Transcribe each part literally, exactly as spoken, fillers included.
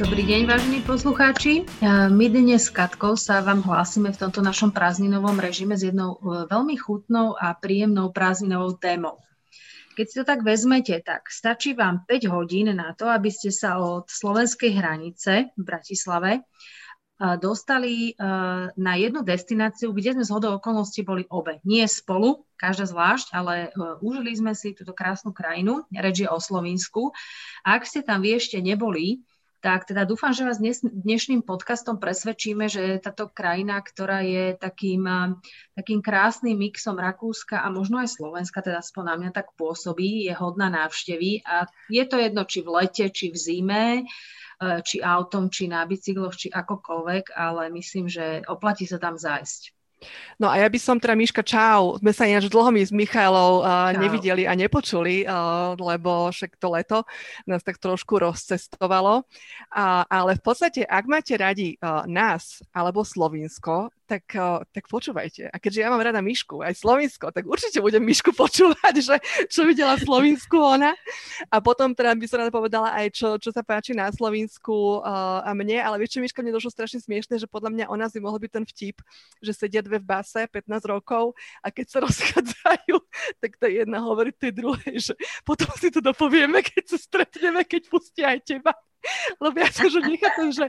Dobrý deň, vážení poslucháči. My dnes s Katkou sa vám hlásime v tomto našom prázdninovom režime s jednou veľmi chutnou a príjemnou prázdninovou témou. Keď si to tak vezmete, tak stačí vám päť hodín na to, aby ste sa od slovenskej hranice v Bratislave dostali na jednu destináciu, kde sme zhodou okolností boli obe. Nie spolu, každá zvlášť, ale užili sme si túto krásnu krajinu, reč je o Slovinsku. A ak ste tam vy ešte neboli, tak teda dúfam, že vás dnes, dnešným podcastom presvedčíme, že táto krajina, ktorá je takým, takým krásnym mixom Rakúska a možno aj Slovenska, teda aspoň na mňa tak pôsobí, je hodná návštevy a je to jedno, či v lete, či v zime, či autom, či na bicykloch, či akokoľvek, ale myslím, že oplatí sa tam zájsť. No a ja by som teda, Miška, čau, sme sa ináč dlho my s Michalou uh, nevideli a nepočuli, uh, lebo však to leto nás tak trošku rozcestovalo, uh, ale v podstate, ak máte radi uh, nás alebo Slovinsko, tak, uh, tak počúvajte. A keďže ja mám rada Mišku, aj Slovinsko, tak určite budem Mišku počúvať, že čo videla v Slovinsku ona. A potom teda by som rada povedala aj, čo, čo sa páči na Slovinsku uh, a mne, ale vieš čo, Miška, mne došlo strašne smiešne, že podľa mňa ona si mohla byť ten vtip, že sedia v base pätnásť rokov a keď sa rozchádzajú, tak tá jedna hovorí tej druhej, že potom si to dopovieme, keď sa stretneme, keď pustia aj teba. Lebo ja akože nechápem, že,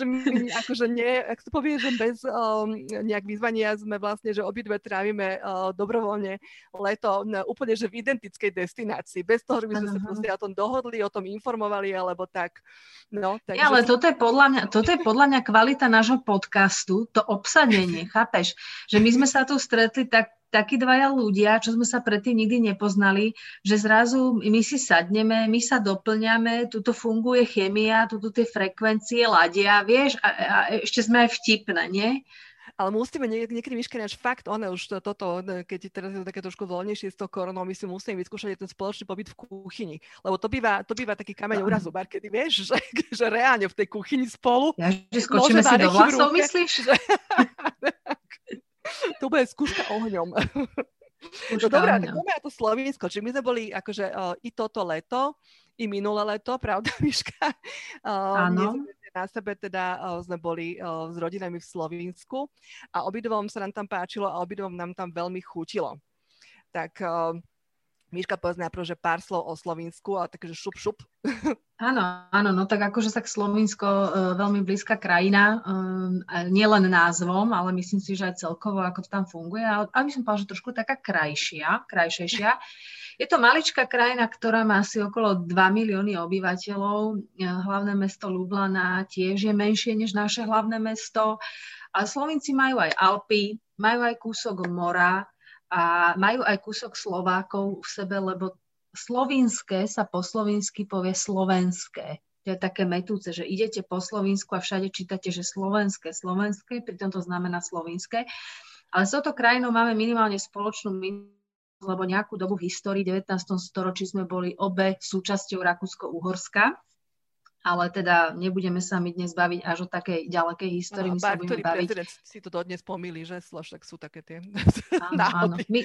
že, že my akože nie, ak to povie, že bez um, nejak vyzvania sme vlastne, že obidve trávime uh, dobrovoľne leto no, úplne, že v identickej destinácii. Bez toho, že by sme uh-huh. sa proste o tom dohodli, o tom informovali, alebo tak. No, tak ja, ale že... toto, je podľa mňa, toto je podľa mňa kvalita nášho podcastu, to obsadenie, chápeš? Že my sme sa tu stretli tak takí dvaja ľudia, čo sme sa predtým nikdy nepoznali, že zrazu my si sadneme, my sa doplňame, tuto funguje chémia, tuto tie frekvencie ladia, vieš, a, a ešte sme aj vtipné, nie? Ale musíme niekedy vyškriňať fakt, ono už toto, keď teraz je to také trošku voľnejšie s to koronou, my si musíme vyskúšať ten spoločný pobyt v kuchyni. Lebo to býva, to býva taký kameň úrazu, bar kedy vieš, že, že reálne v tej kuchyni spolu. Ja, že skočíme si do vlasov, myslíš? Že... To bude skúška ohňom. No dobrá, tak máme aj to Slovinsko. Čiže my sme boli akože uh, i toto leto, i minulé leto, pravda, Miška? Uh, Áno. Na sebe teda uh, sme boli uh, s rodinami v Slovinsku a obidvom sa nám tam páčilo a obidvom nám tam veľmi chutilo. Tak... Uh, Miška, povedz najprv, že pár slov o Slovinsku, ale takže šup, šup. Áno, áno, no tak akože tak Slovinsko e, veľmi blízka krajina, e, nielen názvom, ale myslím si, že aj celkovo, ako to tam funguje. Ale aby som povedala, že trošku taká krajšia, krajšejšia. Je to maličká krajina, ktorá má asi okolo dva milióny obyvateľov. Hlavné mesto Ljubljana tiež je menšie než naše hlavné mesto. A Slovinci majú aj Alpy, majú aj kúsok mora, a majú aj kúsok Slovákov v sebe, lebo slovinské sa po slovinsky povie slovenské. To je také metúce, že idete po Slovinsku a všade čítate, že slovenské, slovenské, pritom to znamená slovinské. Ale s touto krajinou máme minimálne spoločnú minulosť, lebo nejakú dobu v histórii devätnástom storočí sme boli obe súčasťou Rakúsko-Uhorska. Ale teda nebudeme sa my dnes baviť až o takej ďalekej histórii. No, my sa budeme baviť... Prezident si to dodnes pomýli, že slož, tak sú také tie áno, áno. My,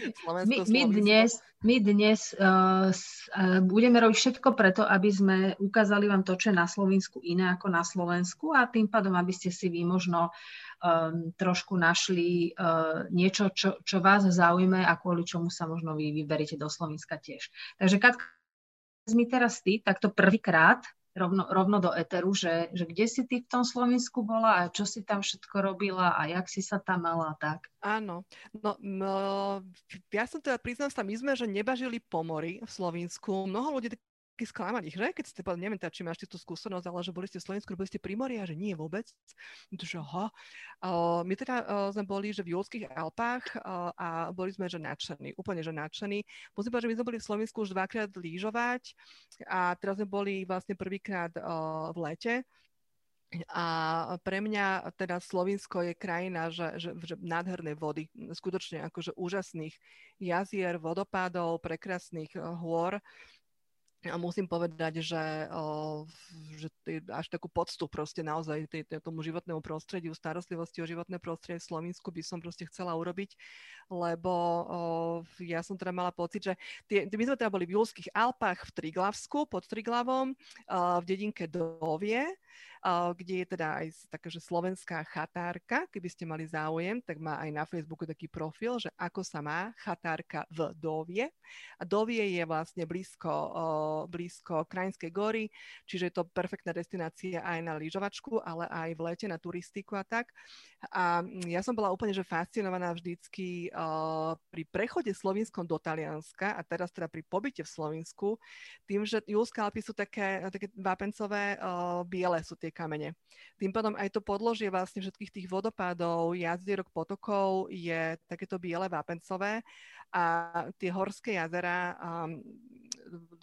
my, my dnes, my dnes uh, s, uh, budeme robiť všetko preto, aby sme ukázali vám to, čo je na Slovensku iné ako na Slovensku a tým pádom, aby ste si vy možno um, trošku našli uh, niečo, čo, čo vás zaujme a kvôli čomu sa možno vy vyberiete do Slovenska tiež. Takže Katka, mi teraz ty, tak to prvýkrát Rovno, rovno do éteru, že, že kde si ty v tom Slovensku bola a čo si tam všetko robila a jak si sa tam mala tak. Áno. No, no ja som teda, priznám sa, my sme, že nebažili po mori v Slovensku. Mnoho ľudí takých sklamaných, že? Keď ste povedali, neviem, teda, či máš tú skúsenosť, ale že boli ste v Slovensku, boli ste pri mori a že nie vôbec. Že ho. My teda sme boli, že v Julských Alpách a boli sme, že nadšení, úplne, že nadšení. Musím povedať, že my sme boli v Slovensku už dvakrát lyžovať a teraz sme boli vlastne prvýkrát v lete. A pre mňa teda Slovinsko je krajina, že, že, že nádherné vody, skutočne akože úžasných jazier, vodopádov, prekrásnych hôr. A musím povedať, že, o, že tý, až takú poctu proste naozaj tý, tý, tomu životnému prostrediu, starostlivosti o životné prostredie v Slovensku by som proste chcela urobiť, lebo o, ja som teda mala pocit, že tie, my sme teda boli v Julských Alpách v Triglavsku, pod Triglavom, o, v dedinke Dovje, o, kde je teda aj takáže slovenská chatárka. Keby ste mali záujem, tak má aj na Facebooku taký profil, že ako sa má chatárka v Dovje. A Dovje je vlastne blízko... O, blízko Kranjskej Gory, čiže je to perfektná destinácia aj na lyžovačku, ale aj v lete na turistiku a tak. A ja som bola úplne že fascinovaná vždycky uh, pri prechode slovinskom do Talianska a teraz teda pri pobyte v Slovinsku, tým, že Julské Alpy sú také, také vápencové, uh, biele sú tie kamene. Tým pádom aj to podložie vlastne všetkých tých vodopádov, jazierok, potokov je takéto biele vápencové a tie horské jazera, um,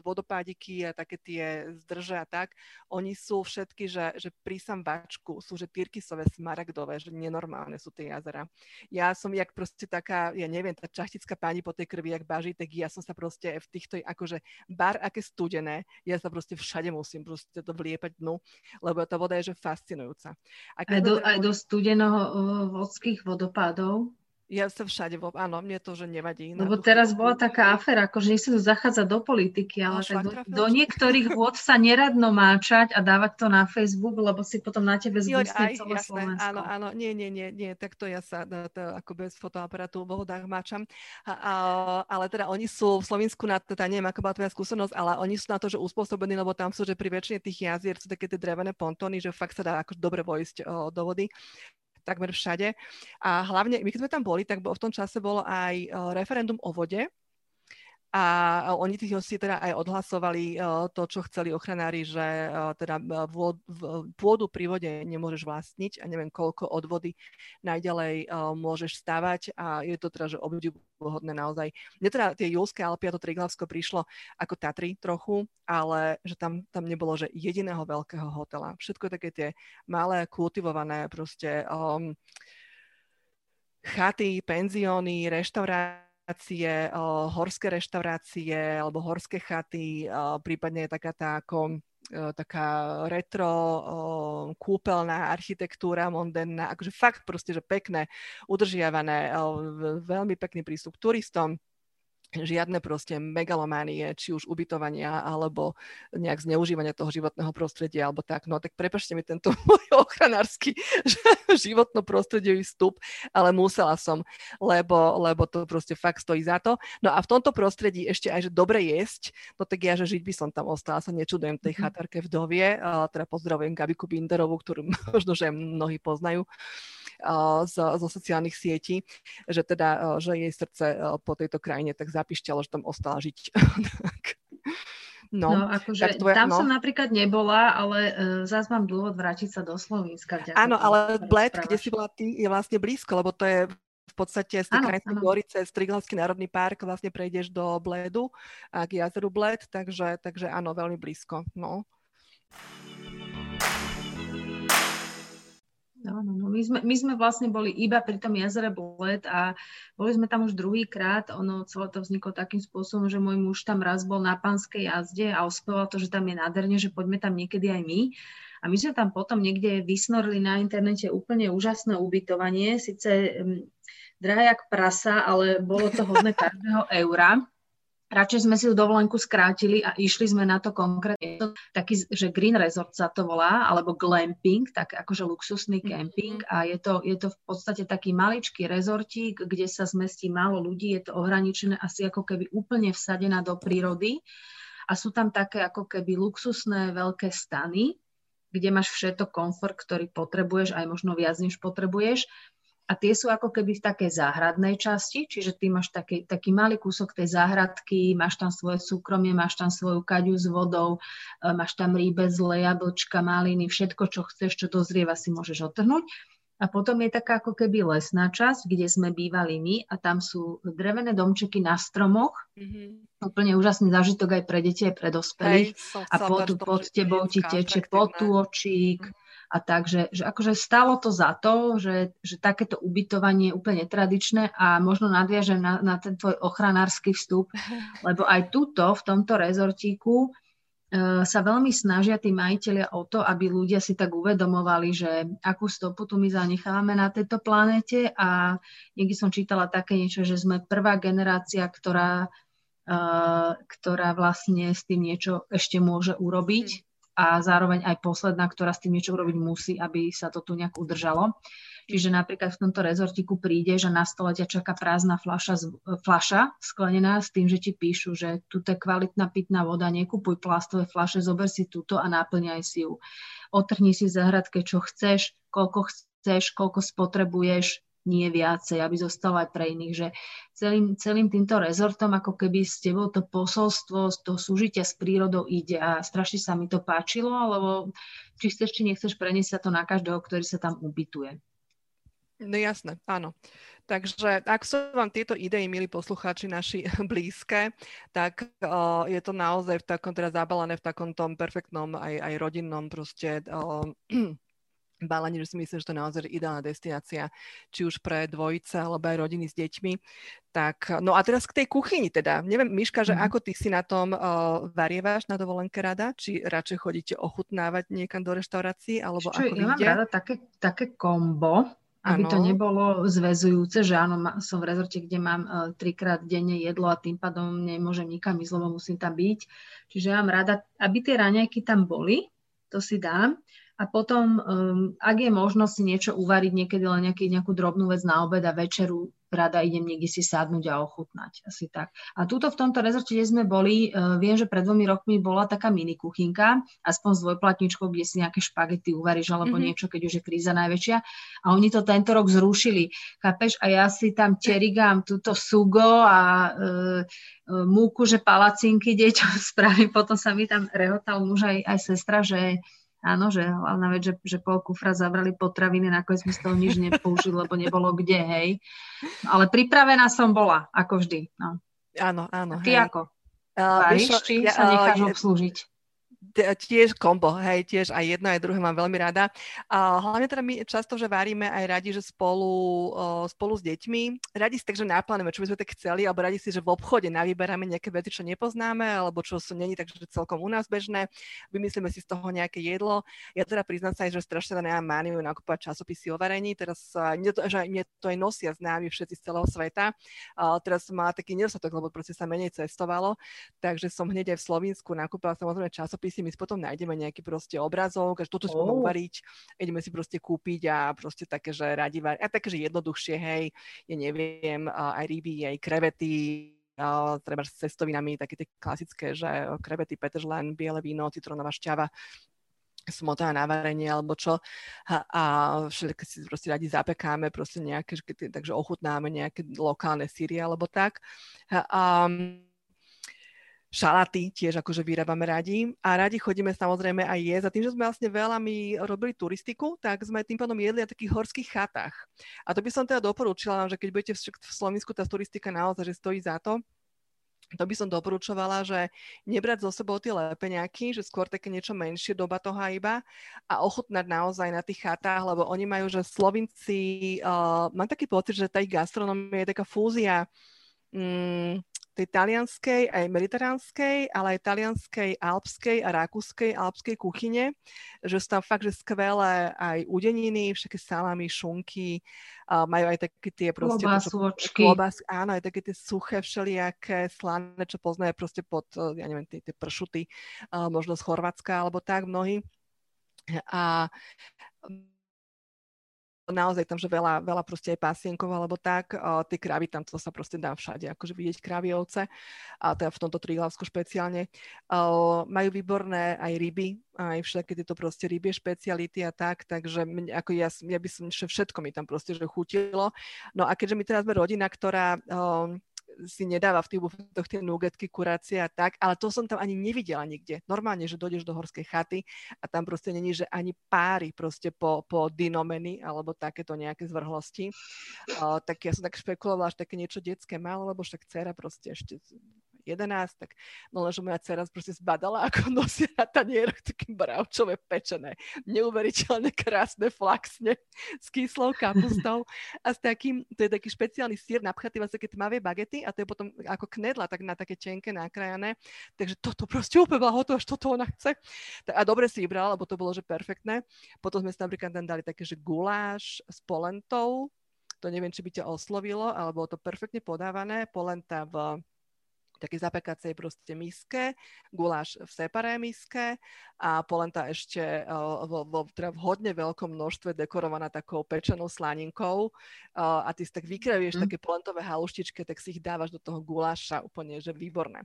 vodopádiky a také tie zdrže a tak, oni sú všetky, že, že pri samvačku sú, že tyrkysové, smaragdové, že nenormálne sú tie jazera. Ja som jak proste taká, ja neviem, tá čachtická pani po tej krvi, jak baží, tak ja som sa proste v týchto, akože bar, aké studené, ja sa proste všade musím proste to vliepať dnu, lebo tá voda je, že fascinujúca. A aj do, aj do studenovodských vodopádov? Ja sa všade, áno, mne to, že nevadí. Lebo teraz bola taká aféra, akože nechcem tu zachádzať do politiky, ale no, tak do, do niektorých vôd sa neradno máčať a dávať to na Facebook, lebo si potom na tebe zbúsne celé Slovensko. Áno, áno, nie, nie, nie, nie, takto ja sa to, ako bez fotoaparátu v hodách máčam. A, a, ale teda oni sú v Slovensku, na to, neviem, aká bola tvoja skúsenosť, ale oni sú na to, že uspôsobení, lebo tam sú, že pri väčšine tých jazier sú také tie drevené pontóny, že fakt sa dá ako dobre vojsť o, do vody. Takmer všade. A hlavne, my keď sme tam boli, tak v tom čase bolo aj referendum o vode. A oni tých si teda aj odhlasovali to, čo chceli ochranári, že teda pôdu pri vode nemôžeš vlastniť a neviem koľko od vody najďalej môžeš stavať a je to teda, že obdivuhodné naozaj. Mne teda tie Julské Alpy a to Triglavsko prišlo ako Tatry trochu, ale že tam, tam nebolo, že jediného veľkého hotela. Všetko také tie malé, kultivované proste um, chaty, penzióny, reštaurácie, horské reštaurácie alebo horské chaty, prípadne je taká tá, ako, taká retro kúpeľná architektúra mondénna, akože fakt proste, že pekné, udržiavané, veľmi pekný prístup k turistom, žiadne proste megalománie, či už ubytovania, alebo nejak zneužívania toho životného prostredia, alebo tak. No tak prepáčte mi tento môj ochranársky životno-prostrediový vstup, ale musela som, lebo, lebo to proste fakt stojí za to. No a v tomto prostredí ešte aj, že dobre jesť, no tak ja, že žiť by som tam ostala, sa nečudujem tej chatárke v Dovje, teda pozdravujem Gabiku Binderovu, ktorú možno, že mnohí poznajú zo sociálnych sietí, že teda, že jej srdce po tejto krajine tak zapíšťalo, že tam ostala žiť. No, no akože tvoja, tam no. som napríklad nebola, ale uh, zás mám dôvod vrátiť sa do Slovenska. Áno, ale Bled, kde si bola ty, je vlastne blízko, lebo to je v podstate z tej Kranjskej Gory cez Triglavský národný park vlastne prejdeš do Bledu a k jazeru Bled, takže, takže áno, veľmi blízko. No. No, no, my, sme, my sme vlastne boli iba pri tom jazere Bled a boli sme tam už druhýkrát. Ono celé to vzniklo takým spôsobom, že môj muž tam raz bol na pánskej jazde a ospieval to, že tam je nádherne, že poďme tam niekedy aj my. A my sme tam potom niekde vysnorili na internete úplne úžasné ubytovanie. Sice um, drahé jak prasa, ale bolo to hodné každého eura. Radšej sme si tú dovolenku skrátili a išli sme na to konkrétne. Taký, že Green Resort sa to volá, alebo glamping, tak akože luxusný camping. A je to, je to v podstate taký maličký rezortík, kde sa zmestí málo ľudí. Je to ohraničené asi ako keby úplne vsadená do prírody. A sú tam také ako keby luxusné veľké stany, kde máš všetko komfort, ktorý potrebuješ, aj možno viac než potrebuješ. A tie sú ako keby v takej záhradnej časti, čiže ty máš taký, taký malý kúsok tej záhradky, máš tam svoje súkromie, máš tam svoju kaďu s vodou, máš tam rýbezle, jablčka, maliny, všetko, čo chceš, čo dozrieva, si môžeš otrhnúť. A potom je taká ako keby lesná časť, kde sme bývali my a tam sú drevené domčeky na stromoch. Mm-hmm. Úplne úžasný zážitok aj pre deti, aj pre dospelých. Hej, a pod, pod tebou ti teče potôčik. Mm-hmm. A takže, že akože stálo to za to, že, že takéto ubytovanie je úplne netradičné a možno nadviažem na, na ten tvoj ochranársky vstup, lebo aj tuto, v tomto rezortíku sa veľmi snažia tí majitelia o to, aby ľudia si tak uvedomovali, že akú stopu tu my zanechávame na tejto planete, a niekde som čítala také niečo, že sme prvá generácia, ktorá, ktorá vlastne s tým niečo ešte môže urobiť, a zároveň aj posledná, ktorá s tým niečo urobiť musí, aby sa to tu nejak udržalo. Čiže napríklad v tomto rezortiku príde, že na stole ťa čaká prázdna fľaša, fľaša sklenená, s tým, že ti píšu, že tu je kvalitná pitná voda, nekupuj plastové fľaše, zober si túto a náplňaj si ju. Otrhni si v záhradke, čo chceš, koľko chceš, koľko spotrebuješ, nie viacej, aby zostalo aj pre iných. Že celým, celým týmto rezortom, ako keby s tebou to posolstvo, to súžitia s prírodou ide, a strašne sa mi to páčilo, alebo či chceš, či nechceš, preniesť sa to na každého, ktorý sa tam ubytuje. No jasné, áno. Takže ak sú vám tieto idei, milí poslucháči naši, blízke, tak uh, je to naozaj v takom, teda zabalené v takom tom perfektnom aj, aj rodinnom proste uh, balení, že si myslím, že to je naozaj ideálna destinácia, či už pre dvojice, alebo aj rodiny s deťmi. Tak, no a teraz k tej kuchyni teda. Neviem, Miška, že mm. ako ty si na tom uh, varieváš na dovolenke rada? Či radšej chodíte ochutnávať niekam do reštaurácií? Alebo čo, ako ja mám rada také, také kombo, aby ano. To nebolo zväzujúce, že áno, som v rezorte, kde mám uh, trikrát denne jedlo a tým pádom nemôžem nikam ísť, lebo musím tam byť. Čiže ja mám rada, aby tie raňajky tam boli, to si dám. A potom, um, ak je možnosť si niečo uvariť, niekedy len nejaký, nejakú drobnú vec na obed a večeru, rada idem niekde si sadnúť a ochutnať. Asi tak. A tuto v tomto rezorte, kde sme boli, uh, viem, že pred dvomi rokmi bola taká mini kuchynka, aspoň s dvojplatničkou, kde si nejaké špagety uvaríš alebo mm-hmm. niečo, keď už je kríza najväčšia. A oni to tento rok zrušili. Chápeš? A ja si tam terigám túto sugo a uh, múku, že palacinky deťom spravím. Potom sa mi tam rehotal muž aj, aj sestra, že... Áno, že hlavná vec, že, že pol kufra zavrali potraviny, nakoniec sme z toho nič nepoužili, lebo nebolo kde, hej. Ale pripravená som bola, ako vždy. No. Áno, áno. A ty hej. ako? Váriš, uh, či ja, sa necháš uh, obslúžiť? Tiež kombo, hej, tiež aj jedno, aj druhé mám veľmi rada. A hlavne teda my často, že varíme aj radi, že spolu, uh, spolu s deťmi, radi si takže naplánujeme, čo by sme tak chceli, alebo radi si, že v obchode navyberáme nejaké veci, čo nepoznáme, alebo čo sú není takže celkom u nás bežné, vymyslíme si z toho nejaké jedlo. Ja teda priznám sa aj, že strašne nemám mániu nakúpať časopisy o varení, teraz uh, mne, to, že mne to aj nosia známi všetci z celého sveta, uh, teraz má taký nedostatok, lebo proste sa menej cestovalo, takže som hneď aj v Slovinsku nakúpila samozrejme časopis. Si my potom nájdeme nejaký proste obrazok, že toto si budeme oh. uvariť, ideme si proste kúpiť a proste také, že radi variť. A také, že jednoduchšie, hej, ja neviem, aj ryby, aj krevety, a, treba s cestovinami, také tie klasické, že krevety, petržlen, biele víno, citrónová šťava, smotá na varenie alebo čo, a, a všetko si proste radi zapekáme, proste nejaké, takže ochutnáme nejaké lokálne syry alebo tak. A, um, šalaty tiež akože vyrábame radi a radi chodíme samozrejme aj jesť. A tým, že sme vlastne veľa my robili turistiku, tak sme tým pádom jedli na takých horských chatách. A to by som teda doporučila, že keď budete v Slovensku, tá turistika naozaj, že stojí za to. To by som doporučovala, že nebrať zo sebou tie lepeňaky, že skôr také niečo menšie doba toho iba a ochutnať naozaj na tých chatách, lebo oni majú, že Slovinci, uh, mám taký pocit, že tá ich gastronomia je taká fúzia mm, tej talianskej, aj mediteránskej, ale aj talianskej, alpskej a rakúskej, alpskej kuchyne, že sú tam fakt, že skvelé aj udeniny, všetky salami, šunky, uh, majú aj také tie proste... Klobásočky. Áno, aj také tie suché, všelijaké, slané, čo poznajú proste pod, ja neviem, tie, tie pršuty, uh, možno z Chorvátska, alebo tak mnohí. A... naozaj tam, že veľa, veľa proste aj pasienkov alebo tak, uh, tie kravy tam to sa proste dá všade, akože vidieť kravy ovce a teda v tomto Triglavsku špeciálne. Uh, majú výborné aj ryby, aj všetky tieto proste rybie špeciality a tak, takže mne, ako ja, ja by som všetko mi tam proste že chutilo. No a keďže my teraz sme rodina, ktorá... Um, si nedáva v tých bufetoch tie nugetky, kurácie a tak, ale to som tam ani nevidela nikde. Normálne, že dojdeš do horskej chaty a tam proste není, že ani páry proste po, po dinomeny alebo takéto nejaké zvrhlosti. Uh, tak ja som tak špekulovala, že také niečo detské málo, lebo však dcera proste ešte jedenásť, tak no lenže moja dcera proste zbadala, ako nosia na tanierach také bravčové pečené, neuveriteľne krásne flaxne s kyslou kapustou a s takým, to je taký špeciálny sír napchatý, vlastne také tmavé bagety a to je potom ako knedla, tak na také tenké nakrájané, takže toto proste úplne bola hotová, čo to ona chce. A dobre si vybrala, lebo to bolo, že perfektné. Potom sme si napríklad tam dali také, že guláš s polentou, to neviem, či by ťa oslovilo, ale bolo to perfektne podávané. Polenta v takej zapekacej proste miske, guláš v separé miske a polenta ešte vo, vo, teda v hodne veľkom množstve dekorovaná takou pečenou slaninkou a ty si tak vykravieš mm. také polentové haluštičky, tak si ich dávaš do toho guláša, úplne, že výborné.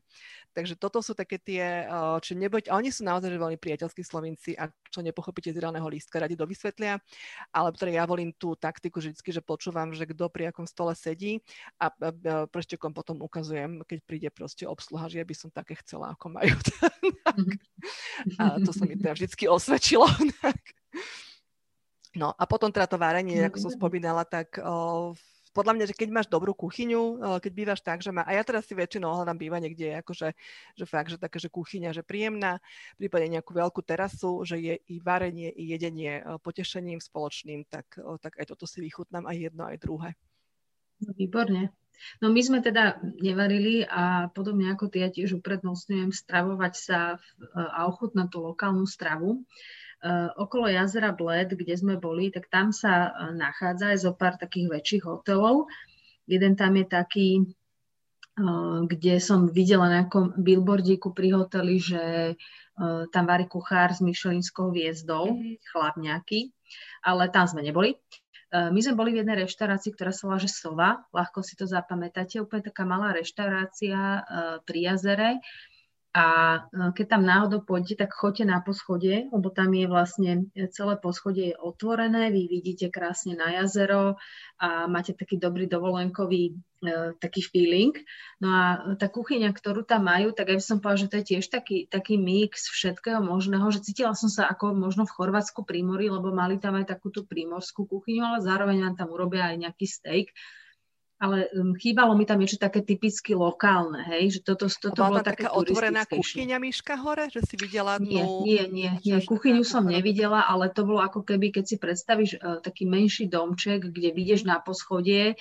Takže toto sú také tie, čo nebojte, a oni sú naozaj veľmi priateľskí Slovinci a čo nepochopíte z reálneho lístka, radi dovysvetlia, ale teda ja volím tú taktiku vždycky, že počúvam, že kto pri akom stole sedí a preštekom potom ukazujem, keď príde proste obsluha, že ja by som také chcela, ako majú. A to sa mi teda vždycky osvedčilo. No a potom teda to varenie, ako som spomínala, tak o, podľa mňa, že keď máš dobrú kuchyňu, o, keď bývaš tak, že má, a ja teraz si väčšinou ohľadám bývanie, kde je akože, že fakt, že také, že kuchyňa, že príjemná, prípadne nejakú veľkú terasu, že je i varenie, i jedenie o, potešením spoločným, tak, o, tak aj toto si vychutnám, aj jedno, aj druhé. No, výborne. No my sme teda nevarili a podobne ako ty, ja tiež uprednostňujem stravovať sa a ochutnať tú lokálnu stravu. Okolo jazera Bled, kde sme boli, tak tam sa nachádza aj zo pár takých väčších hotelov. Jeden tam je taký, kde som videla na nejakom billboardíku pri hoteli, že tam varí kuchár s michelinskou hviezdou, chlapňaky, ale tam sme neboli. My sme boli v jednej reštaurácii, ktorá sa volá, že Sova, ľahko si to zapamätáte, úplne taká malá reštaurácia pri jazere a keď tam náhodou pôjdete, tak choďte na poschodie, lebo tam je vlastne celé poschodie je otvorené, vy vidíte krásne na jazero a máte taký dobrý dovolenkový taký feeling. No a tá kuchyňa, ktorú tam majú, tak aj som povedala, že to je tiež taký, taký mix všetkého možného, že cítila som sa ako možno v Chorvátsku pri mori, lebo mali tam aj takúto primorskú kuchyňu, ale zároveň vám tam urobia aj nejaký steak. Ale chýbalo mi tam niečo také typicky lokálne, hej? Že toto, toto bolo také turistické. Bola taká otvorená kuchyňa, Miška, hore? Že si videla dnu? Nie, nie, nie, nie. Kuchyňu som nevidela, ale to bolo ako keby, keď si predstavíš uh, taký menší domček, kde vidieš na poschodie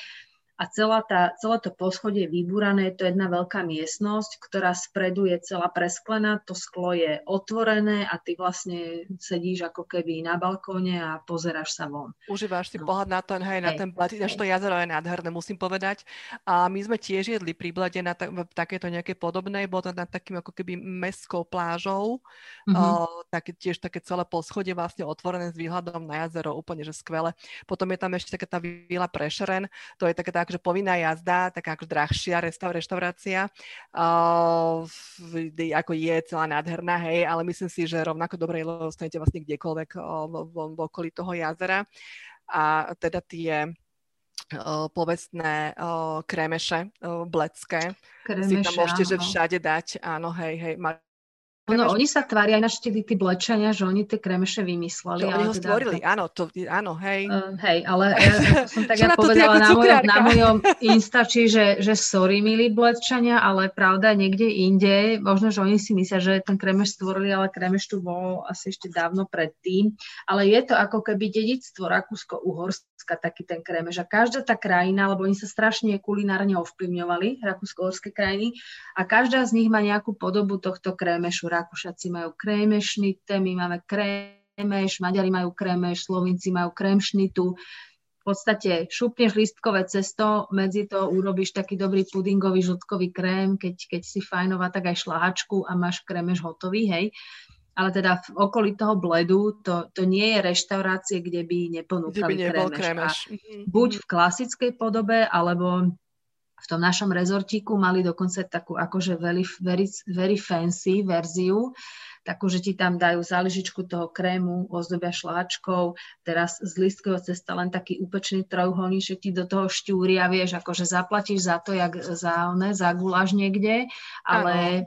a celá tá, celé to poschodie je vybúrané, je to jedna veľká miestnosť, ktorá spredu je celá presklená, to sklo je otvorené a ty vlastne sedíš ako keby na balkóne a pozeráš sa von. Užíváš si no. pohľad na ten, hej, hej, na ten Bled, až to jazero je nádherné, musím povedať. A my sme tiež jedli pri Blede na ta- takéto nejaké podobné, bolo to nad takým ako keby mestskou plážou, mm-hmm. o, tak, tiež také celé poschodie vlastne otvorené s výhľadom na jazero, úplne že skvelé. Potom je tam ešte taká tá Vila Prešeren, to je taká tá že povinná jazda, taká ako drahšia reštaurácia, uh, ako je celá nádherná, hej, ale myslím si, že rovnako dobre dostanete vlastne kdekoľvek uh, v, v okolí toho jazera a teda tie uh, povestné uh, krémeše uh, bledské si tam môžete, že všade dať, áno, hej, hej, ma- No, oni sa tvária aj na štili tí blečania, že oni tie kremeše vymysleli. Že oni ho teda stvorili, to... áno, to, áno, hej. Uh, hej, ale ja som tak ja povedala na, mojom, na mojom Instači, že, že sorry, milí blečania, ale pravda niekde inde. Možno, že oni si myslia, že ten kremeš stvorili, ale kremeš tu bol asi ešte dávno predtým. Ale je to ako keby dedičstvo Rakúsko-Uhorska, taký ten kremeš. A každá tá krajina, lebo oni sa strašne kulinárne ovplyvňovali, rakúsko-uhorské krajiny, a každá z nich má nejakú podobu tohto kremešu. Rakúšaci majú krémešnité, my máme krémeš, Maďari majú krémeš, Slovinci majú krémšnitu. V podstate šupneš lístkové cesto, medzi to urobíš taký dobrý pudingový žltkový krém, keď, keď si fajnová, tak aj šláčku a máš krémeš hotový, hej. Ale teda v okolí toho Bledu to, to nie je reštaurácie, kde by neponúkali kde by krémeš. krémeš. Buď v klasickej podobe, alebo... V tom našom rezortíku mali dokonca takú akože very, very, very fancy verziu, takú, že ti tam dajú záležičku toho krému, ozdobia šláčkov, teraz z lístkového cesta len taký úpečný trojuholníček ti do toho šťúria, vieš, akože zaplatíš za to, jak za, ne, za guláš niekde, ale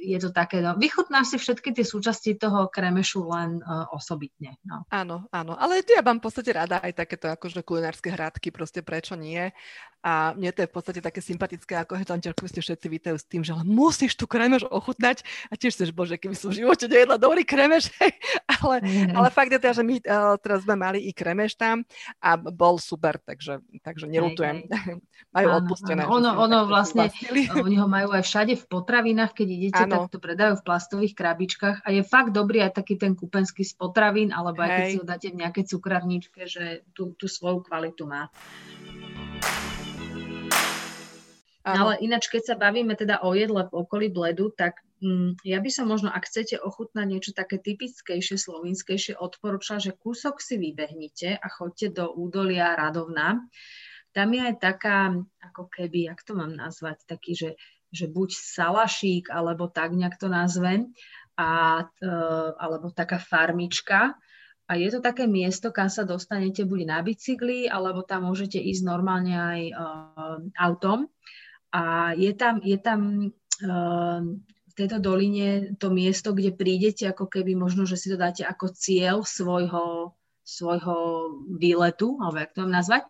je to také, no, vychutnáš si všetky tie súčasti toho krémešu len uh, osobitne. No. Áno, áno, ale ja mám v podstate rada aj takéto akože kulinárske hradky, proste prečo nie? A mne to je v podstate také sympatické, ako headhunterku ste všetci vítajú s tým, že musíš tu krémeš ochutnať a tiež chceš, bože, keby som v živote nejedla dobrý krémeš, ale, mm. ale fakt je to, že my uh, teraz sme mali i krémeš tam a bol super, takže, takže neľutujem. Majú áno, odpustené. Áno, ono, ono vlastne, oni ho majú aj všade v potravinách, keď idete, áno. Tak to predajú v plastových krabičkách a je fakt dobrý aj taký ten kúpenský z potravín, alebo aj keď si ho dáte v nejakej cukrarničke, že tú, tú svoju kvalitu má. Áno. Ale ináč, keď sa bavíme teda o jedle v okolí Bledu, tak mm, ja by som možno, ak chcete ochutnať niečo také typickejšie, slovinskejšie, odporúčala, že kúsok si vybehnite a choďte do údolia Radovna. Tam je aj taká, ako keby, jak to mám nazvať, taký, že, že buď salašík, alebo tak nejak to nazvem, a, e, alebo taká farmička. A je to také miesto, kam sa dostanete buď na bicykli, alebo tam môžete ísť normálne aj e, autom. A je tam, je tam uh, v tejto doline to miesto, kde prídete, ako keby možno, že si to dáte ako cieľ svojho, svojho výletu, alebo jak to mám nazvať.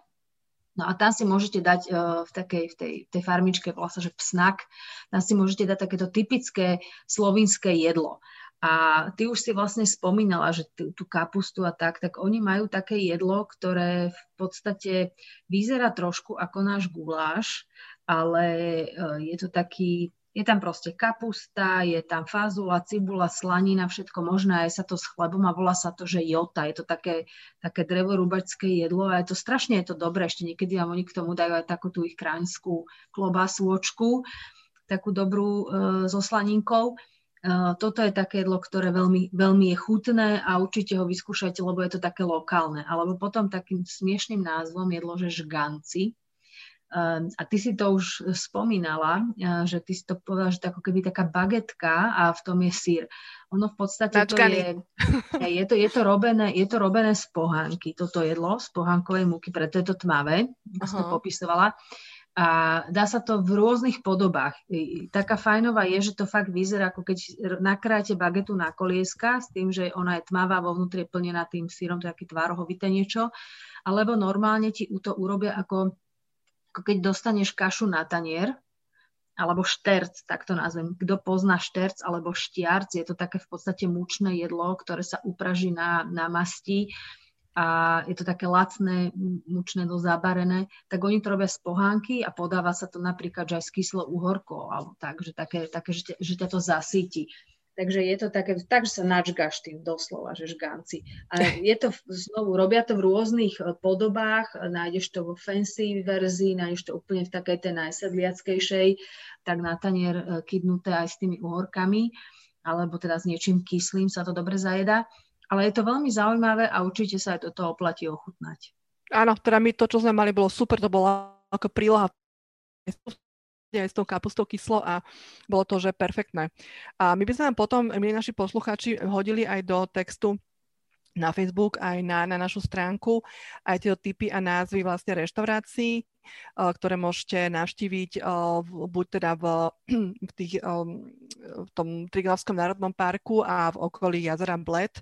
No a tam si môžete dať uh, v takej v tej, tej farmičke, volá sa, že psnak, tam si môžete dať takéto typické slovinské jedlo. A ty už si vlastne spomínala, že t- tú kapustu a tak, tak oni majú také jedlo, ktoré v podstate vyzerá trošku ako náš guláš, ale je to taký, je tam proste kapusta, je tam fazula, cibula, slanina, všetko možné, je sa to s chlebom a volá sa to, že jota. Je to také, také drevorúbačské jedlo a je to strašne, je to dobré. Ešte niekedy vám oni k tomu dajú aj takú tú ich kranjskú klobásôčku, takú dobrú e, so slaninkou. E, toto je také jedlo, ktoré veľmi, veľmi je chutné a určite ho vyskúšajte, lebo je to také lokálne. Alebo potom takým smiešným názvom jedlo, že žganci. A ty si to už spomínala, že ty si to povedala, že to ako keby taká bagetka a v tom je sír. Ono v podstate to je, je, to, je, to robené, je to robené z pohánky, toto jedlo z pohánkovej múky, preto je to tmavé, ja som to popisovala. A dá sa to v rôznych podobách. Taká fajnová je, že to fakt vyzerá, ako keď nakrájate bagetu na kolieska s tým, že ona je tmavá, vo vnútri je plnená tým sírom, to je taký tvárohovité niečo, alebo normálne ti to urobia ako ako keď dostaneš kašu na tanier, alebo šterc, tak to nazvem. Kto pozná šterc alebo štiarc, je to také v podstate múčne jedlo, ktoré sa upraží na, na masti a je to také lacné, múčne, no zabarené. Tak oni to robia z pohánky a podáva sa to napríklad že aj s kyslou uhorkou, alebo tak, že, také, také, že, ťa, že ťa to zasíti. Takže je to také, takže sa načgaš tým doslova, že žganci. A je to, znovu, robia to v rôznych podobách, nájdeš to vo fancy verzii, nájdeš to úplne v takej tej najsedliackejšej, tak na tanier kydnuté aj s tými uhorkami, alebo teda s niečím kyslým sa to dobre zajeda. Ale je to veľmi zaujímavé a určite sa aj toto oplatí ochutnať. Áno, teda my to, čo sme mali, bolo super, to bola ako príloha aj s tou kapustou kyslo a bolo to, že perfektné. A my by sme vám potom, my naši poslucháči, hodili aj do textu na Facebook, aj na, na našu stránku, aj tie tipy a názvy vlastne reštaurácií, ktoré môžete navštíviť buď teda v, v, tých, v tom Triglavskom národnom parku a v okolí jazera Bled.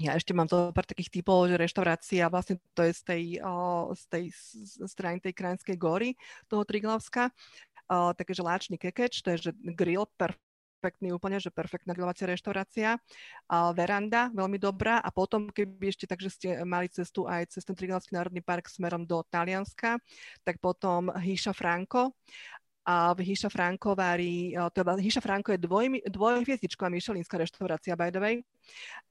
Ja ešte mám to pár takých typov, že reštaurácia, vlastne to je z tej, o, z tej strany tej Kranjskej Gory, toho Triglavska. O, takže Láčný kekeč, to je že grill, perfektný úplne, že perfektná grillovacia reštaurácia. O, veranda, veľmi dobrá. A potom, keby ešte takže ste mali cestu aj cez ten Triglavský národný park smerom do Talianska, tak potom Hiša Franko. A v Hiša Franko varí, teda Hiša Franko je dvoj, dvojhviezdičková mišelinská reštaurácia by the way.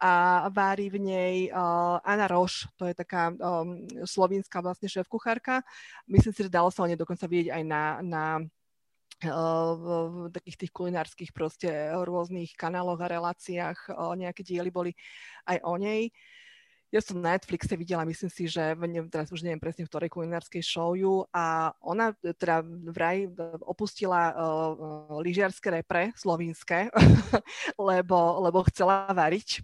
A varí v nej uh, Ana Roš, to je taká um, slovinská vlastne šéfkuchárka. Myslím si, že dalo sa o nej dokonca vidieť aj na, na v takých tých kulinárskych proste rôznych kanáloch a reláciách. Nejaké diely boli aj o nej. Ja som na Netflixe videla, myslím si, že teraz už neviem presne v ktorej kulinárskej show ju, a ona teda vraj opustila uh, lyžiarske repre slovinské, lebo, lebo chcela variť.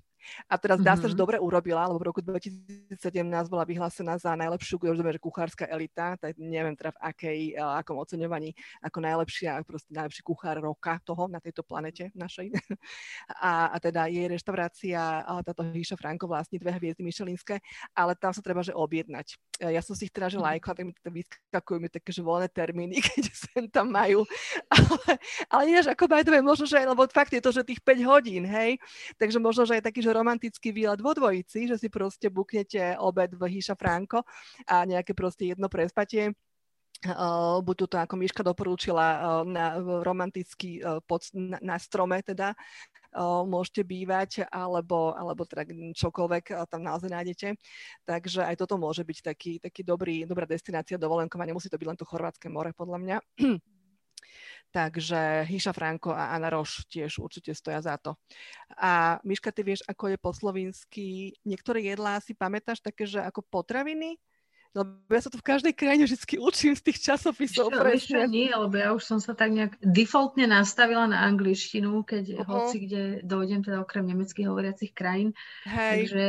A teraz dá sa, mm-hmm. že dobre urobila, lebo v roku dvetisícsedemnásť bola vyhlásená za najlepšiu kuchárska elita, tak neviem teda v akej, akom oceňovaní, ako najlepšia, proste najlepší kuchár roka toho na tejto planete našej. A, a teda jej reštaurácia, táto Hiša Franko, vlastní dve hviezdy michelinské, ale tam sa treba, že objednať. Ja som si ich teda, že lajkla, tak mi teda vyskakujú mi také, že voľné termíny, keď sem tam majú. Ale, ale ináč, ako bajdové, možno, že, lebo fakt je to, že tých päť hodín, hej, takže možno, že je taký, že romantický výlet vo dvojici, že si proste buknete obed v Hiša Franko a nejaké proste jedno prespatie. Uh, buď to, ako Miška doporúčila, uh, na romantický uh, pod, na, na strome teda uh, môžete bývať, alebo, alebo teda čokoľvek uh, tam naozaj nájdete. Takže aj toto môže byť taký, taký dobrý, dobrá destinácia dovolenková. Nemusí to byť len to Chorvátske more, podľa mňa. Takže Hiša Franko a Ana Roš tiež určite stoja za to. A Miška, ty vieš, ako je po slovinsky? Niektoré jedlá si pamätáš také, že ako potraviny? Lebo ja sa to v každej krajine vždy učím z tých časopisov. Ešte nie, lebo ja už som sa tak nejak defaultne nastavila na angličtinu, keď uh-huh. hoci kde dojdem, teda okrem nemeckých hovoriacich krajín. Hej. Takže,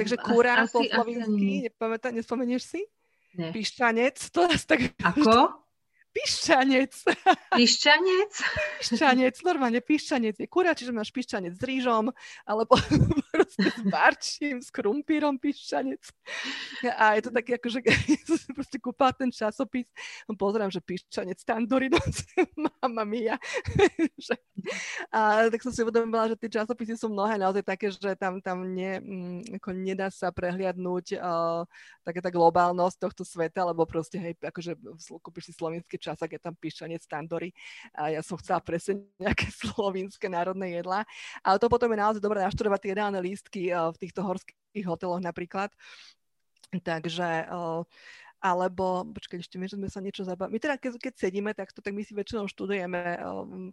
takže kúra asi, po slovinsky, nepamätá, nespomenieš si? Ne. Pišťanec, to nás tak... Ako? Pišťanec. Pišťanec? Pišťanec, normálne pišťanec je kura, čiže máš pišťanec s rýžom, alebo proste s barčím, s krumpírom pišťanec. A je to taký, akože proste kúpala ten časopis, pozerám, že pišťanec tandoori, mamma mia. A tak som si uvedomila, že tie časopisy sú mnohé naozaj také, že tam, tam ne, ako nedá sa prehliadnúť uh, taká tá globálnosť tohto sveta, lebo proste, hej, akože kúpiš si slovenské čas, ak je tam pišťanec tandoori. A ja som chcela presne nejaké slovinské národné jedlá. Ale to potom je naozaj dobré naštudovať tie jedálne lístky v týchto horských hoteloch napríklad. Takže... Alebo, počkaj, ešte my, že sme sa niečo zabavili. My teda, keď, keď sedíme takto, tak my si väčšinou študujeme,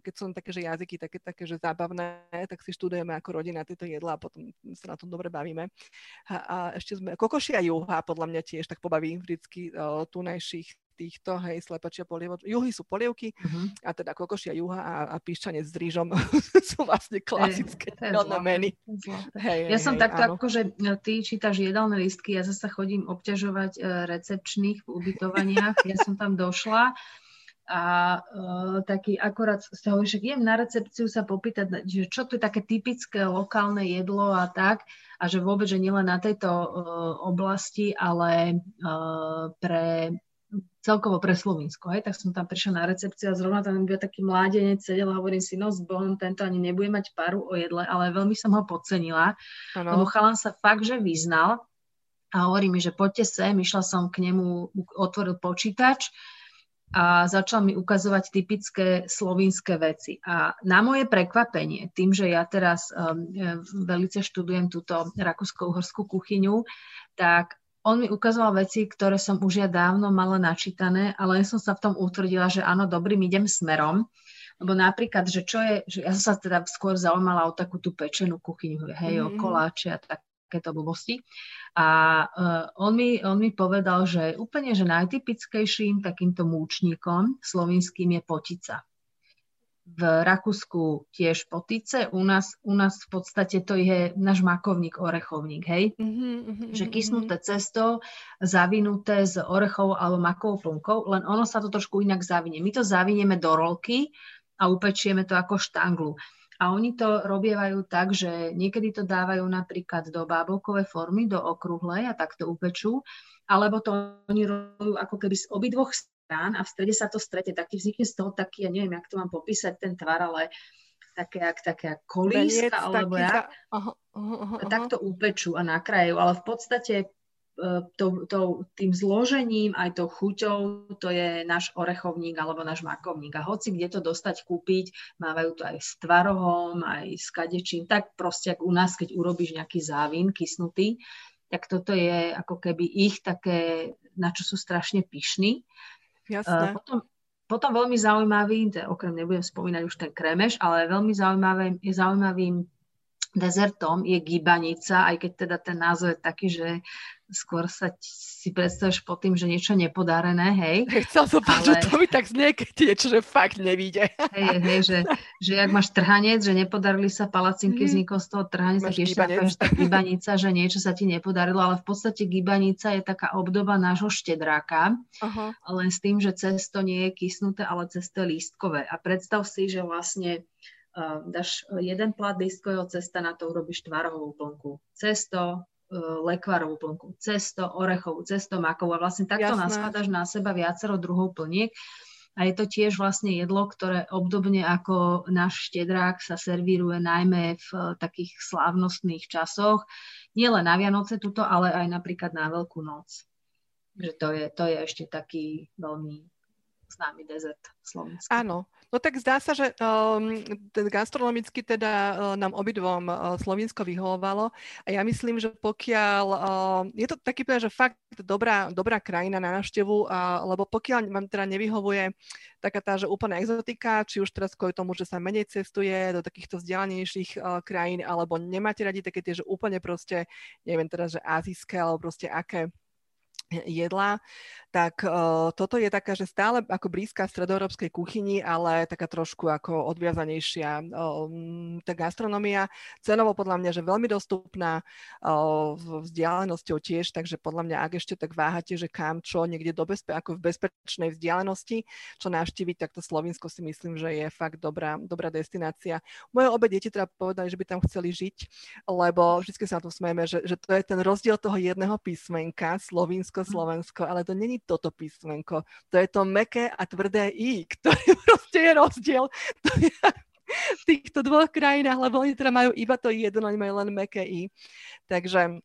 keď sú také, že jazyky, také, také, že zábavné, tak si študujeme ako rodina tieto jedlá a potom sa na tom dobre bavíme. A, a ešte sme, kokošia juha podľa mňa tiež tak pobaví vždycky tunajších týchto, hej, slepačia polievky. Juhy sú polievky, mm-hmm. a teda kokošia juha a, a píšťanec s rýžom sú vlastne klasické fenomény. Hey, ja hej, som hej, takto áno. Akože ty čítaš jedálne lístky, ja zase chodím obťažovať uh, recepčný v ubytovaniach. Ja som tam došla a uh, taký akorát z toho, že idem na recepciu sa popýtať, že čo to je také typické lokálne jedlo a tak, a že vôbec, že nielen na tejto uh, oblasti, ale uh, pre celkovo pre Slovinsko. Hej? Tak som tam prišla na recepciu a zrovna tam byl taký mládenec, sedel a hovorím si, no s Bohom, tento ani nebude mať paru o jedle, ale veľmi som ho podcenila, lebo chalan sa fakt, že vyznal. A hovorí mi, že poďte sem, išla som k nemu, otvoril počítač a začal mi ukazovať typické slovinské veci. A na moje prekvapenie, tým, že ja teraz um, veľmi študujem túto rakúsko-uhorskú kuchyňu, tak on mi ukazoval veci, ktoré som už ja dávno mala načítané, ale som sa v tom utvrdila, že áno, dobrým idem smerom. Lebo napríklad, že čo je, že ja som sa teda skôr zaujímala o takú tú pečenú kuchyňu, hej, mm. o koláče a tak. Takéto blbosti. A uh, on, mi, on mi povedal, že úplne, že najtypickejším takýmto múčnikom slovinským je potica. V Rakúsku tiež potice, u nás, u nás v podstate to je náš makovník, orechovník, hej? Mm-hmm, mm-hmm, že kysnuté cesto, zavinuté z orechov alebo makovou plnkou, len ono sa to trošku inak zavinie. My to zavinieme do rolky a upečieme to ako štanglu. A oni to robievajú tak, že niekedy to dávajú napríklad do bábovkovej formy, do okrúhlej a tak to upečú, alebo to oni robí ako keby z obidvoch strán a v strede sa to stretne. Taký vznikne z toho taký, ja neviem, jak to mám popísať, ten tvar, ale také, také kolíska, Beniec, alebo ja. Tak to upečú a nakrajú, ale v podstate to, to, tým zložením, aj tou chuťou, to je náš orechovník alebo náš makovník. A hoci kde to dostať kúpiť, mávajú to aj s tvarohom, aj s kadečím, tak proste ako u nás, keď urobíš nejaký závin kysnutý, tak toto je ako keby ich také, na čo sú strašne pyšní. Jasné. Potom, potom veľmi zaujímavý, okrem nebudem spomínať už ten kremeš, ale veľmi zaujímavým, zaujímavým dezertom je gibanica, aj keď teda ten názov je taký, že skôr sa si predstavíš pod tým, že niečo nepodarené, hej. Chcel som povedať, že to mi tak znie, keď niečo, že fakt nevíde. Hej, hej, že, že ak máš trhanec, že nepodarili sa palacinky, vznikol z toho trhanec, tak ešte takáš tá gibanica, že niečo sa ti nepodarilo, ale v podstate gibanica je taká obdoba nášho štedráka, uh-huh. len s tým, že cesto nie je kysnuté, ale cesto je lístkové. A predstav si, že vlastne uh, dáš jeden plát lístkového cesta, na to urobíš tvarohovú plnku. Cesto, lekvárovú plnku, cesto, orechovú, cesto, makovú a vlastne takto naskladaš na seba viacero druhov plniek a je to tiež vlastne jedlo, ktoré obdobne ako náš štedrák sa servíruje najmä v takých slávnostných časoch, nielen na Vianoce tuto, ale aj napríklad na Veľkú noc. Takže to je, to je ešte taký veľmi známy dezert slovenský. Áno, no tak zdá sa, že um, gastronomicky teda um, nám obidvom uh, Slovinsko vyhovovalo a ja myslím, že pokiaľ, um, je to taký pár, že fakt dobrá, dobrá krajina na návštevu, uh, lebo pokiaľ vám teda nevyhovuje taká tá, že úplná exotika, či už teraz kvôli tomu, že sa menej cestuje do takýchto vzdialenejších uh, krajín, alebo nemáte radi také tie, že úplne proste, neviem teraz, že azijské, alebo proste aké jedla, tak uh, toto je taká, že stále ako blízka stredoeurópskej kuchyni, ale taká trošku ako odviazanejšia um, tá gastronomia. Cenovo podľa mňa, že veľmi dostupná, uh, vzdialenosťou tiež, takže podľa mňa, ak ešte tak váhate, že kam čo, niekde do bezpe- ako v bezpečnej vzdialenosti, čo navštíviť, tak to Slovinsko si myslím, že je fakt dobrá, dobrá destinácia. Moje obe deti teda povedali, že by tam chceli žiť, lebo vždy sa na tom smejeme, že, že to je ten rozdiel toho jedného písmenka, Slovinsko Slovensko, ale to není toto písmenko. To je to mäkké a tvrdé I, ktoré proste je rozdiel je v týchto dvoch krajinách, lebo oni teda majú iba to jedno, oni majú len mäkké I. Takže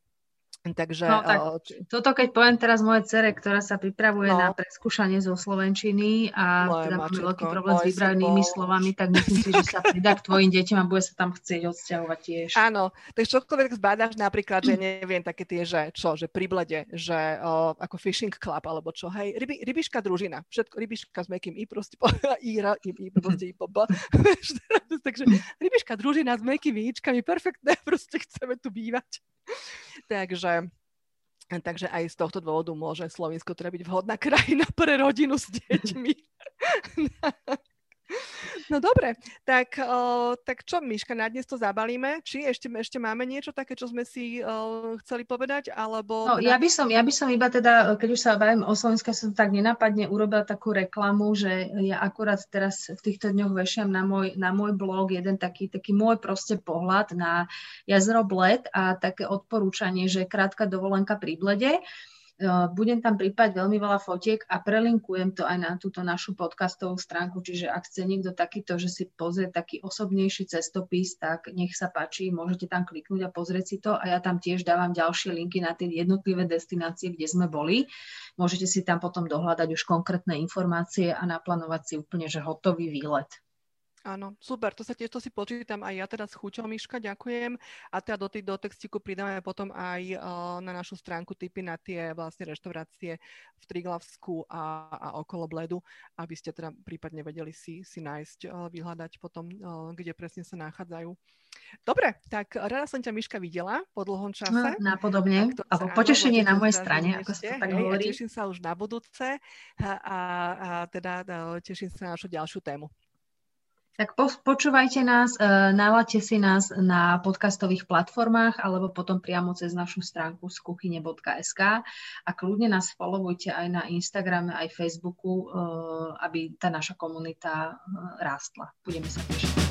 Takže, no, tak, či... toto keď poviem teraz mojej dcere, ktorá sa pripravuje no. na preskúšanie zo slovenčiny a Moje teda máme veľký problém s vybranými bol... slovami, tak myslím si, že sa pridá k tvojim deťom a bude sa tam chcieť odsťahovať tiež. Áno, takže čokoľvek zbádaš napríklad, že neviem, také tie, že čo, že pri Blede, že o, ako fishing club alebo čo, hej, ryby, rybiška družina, všetko rybiška s mäkkým I proste po I, ra, I, I proste I po B. Takže rybiška družina s mäkkými Ičkami, perfektné, proste chceme tu bývať. Takže, takže aj z tohto dôvodu môže Slovinsko teda byť vhodná krajina pre rodinu s deťmi. No dobre, tak, o, tak čo, Miška, na dnes to zabalíme? Či ešte, ešte máme niečo také, čo sme si o, chceli povedať? Alebo... No, ja, by som, ja by som iba teda, keď už sa bavím o Slovensku, som tak nenápadne urobila takú reklamu, že ja akurát teraz v týchto dňoch vešiam na môj, na môj blog jeden taký, taký môj proste pohľad na jazero Bled a také odporúčanie, že krátka dovolenka pri Blede. Budem tam prípať veľmi veľa fotiek a prelinkujem to aj na túto našu podcastovú stránku, čiže ak chce niekto takýto, že si pozrie taký osobnejší cestopis, tak nech sa páči, môžete tam kliknúť a pozrieť si to a ja tam tiež dávam ďalšie linky na tie jednotlivé destinácie, kde sme boli. Môžete si tam potom dohľadať už konkrétne informácie a naplánovať si úplne, že hotový výlet. Áno, super, to sa tiež to si počítam aj ja teda s chuťou, Miška, ďakujem. A teda do, tý, do textiku pridáme potom aj uh, na našu stránku tipy na tie vlastne reštaurácie v Triglavsku a, a okolo Bledu, aby ste teda prípadne vedeli si, si nájsť, uh, vyhľadať potom, uh, kde presne sa nachádzajú. Dobre, tak rada som ťa, Miška, videla po dlhom čase. No, napodobne, alebo potešenie na mojej strane, ako ste, tak hovorí. Teším sa už na budúce a, a, a teda teším sa na našu ďalšiu tému. Tak počúvajte nás, nalaďte si nás na podcastových platformách alebo potom priamo cez našu stránku z kuchyne bodka es ká a kľudne nás followujte aj na Instagrame, aj Facebooku, aby tá naša komunita rástla. Budeme sa tešiť.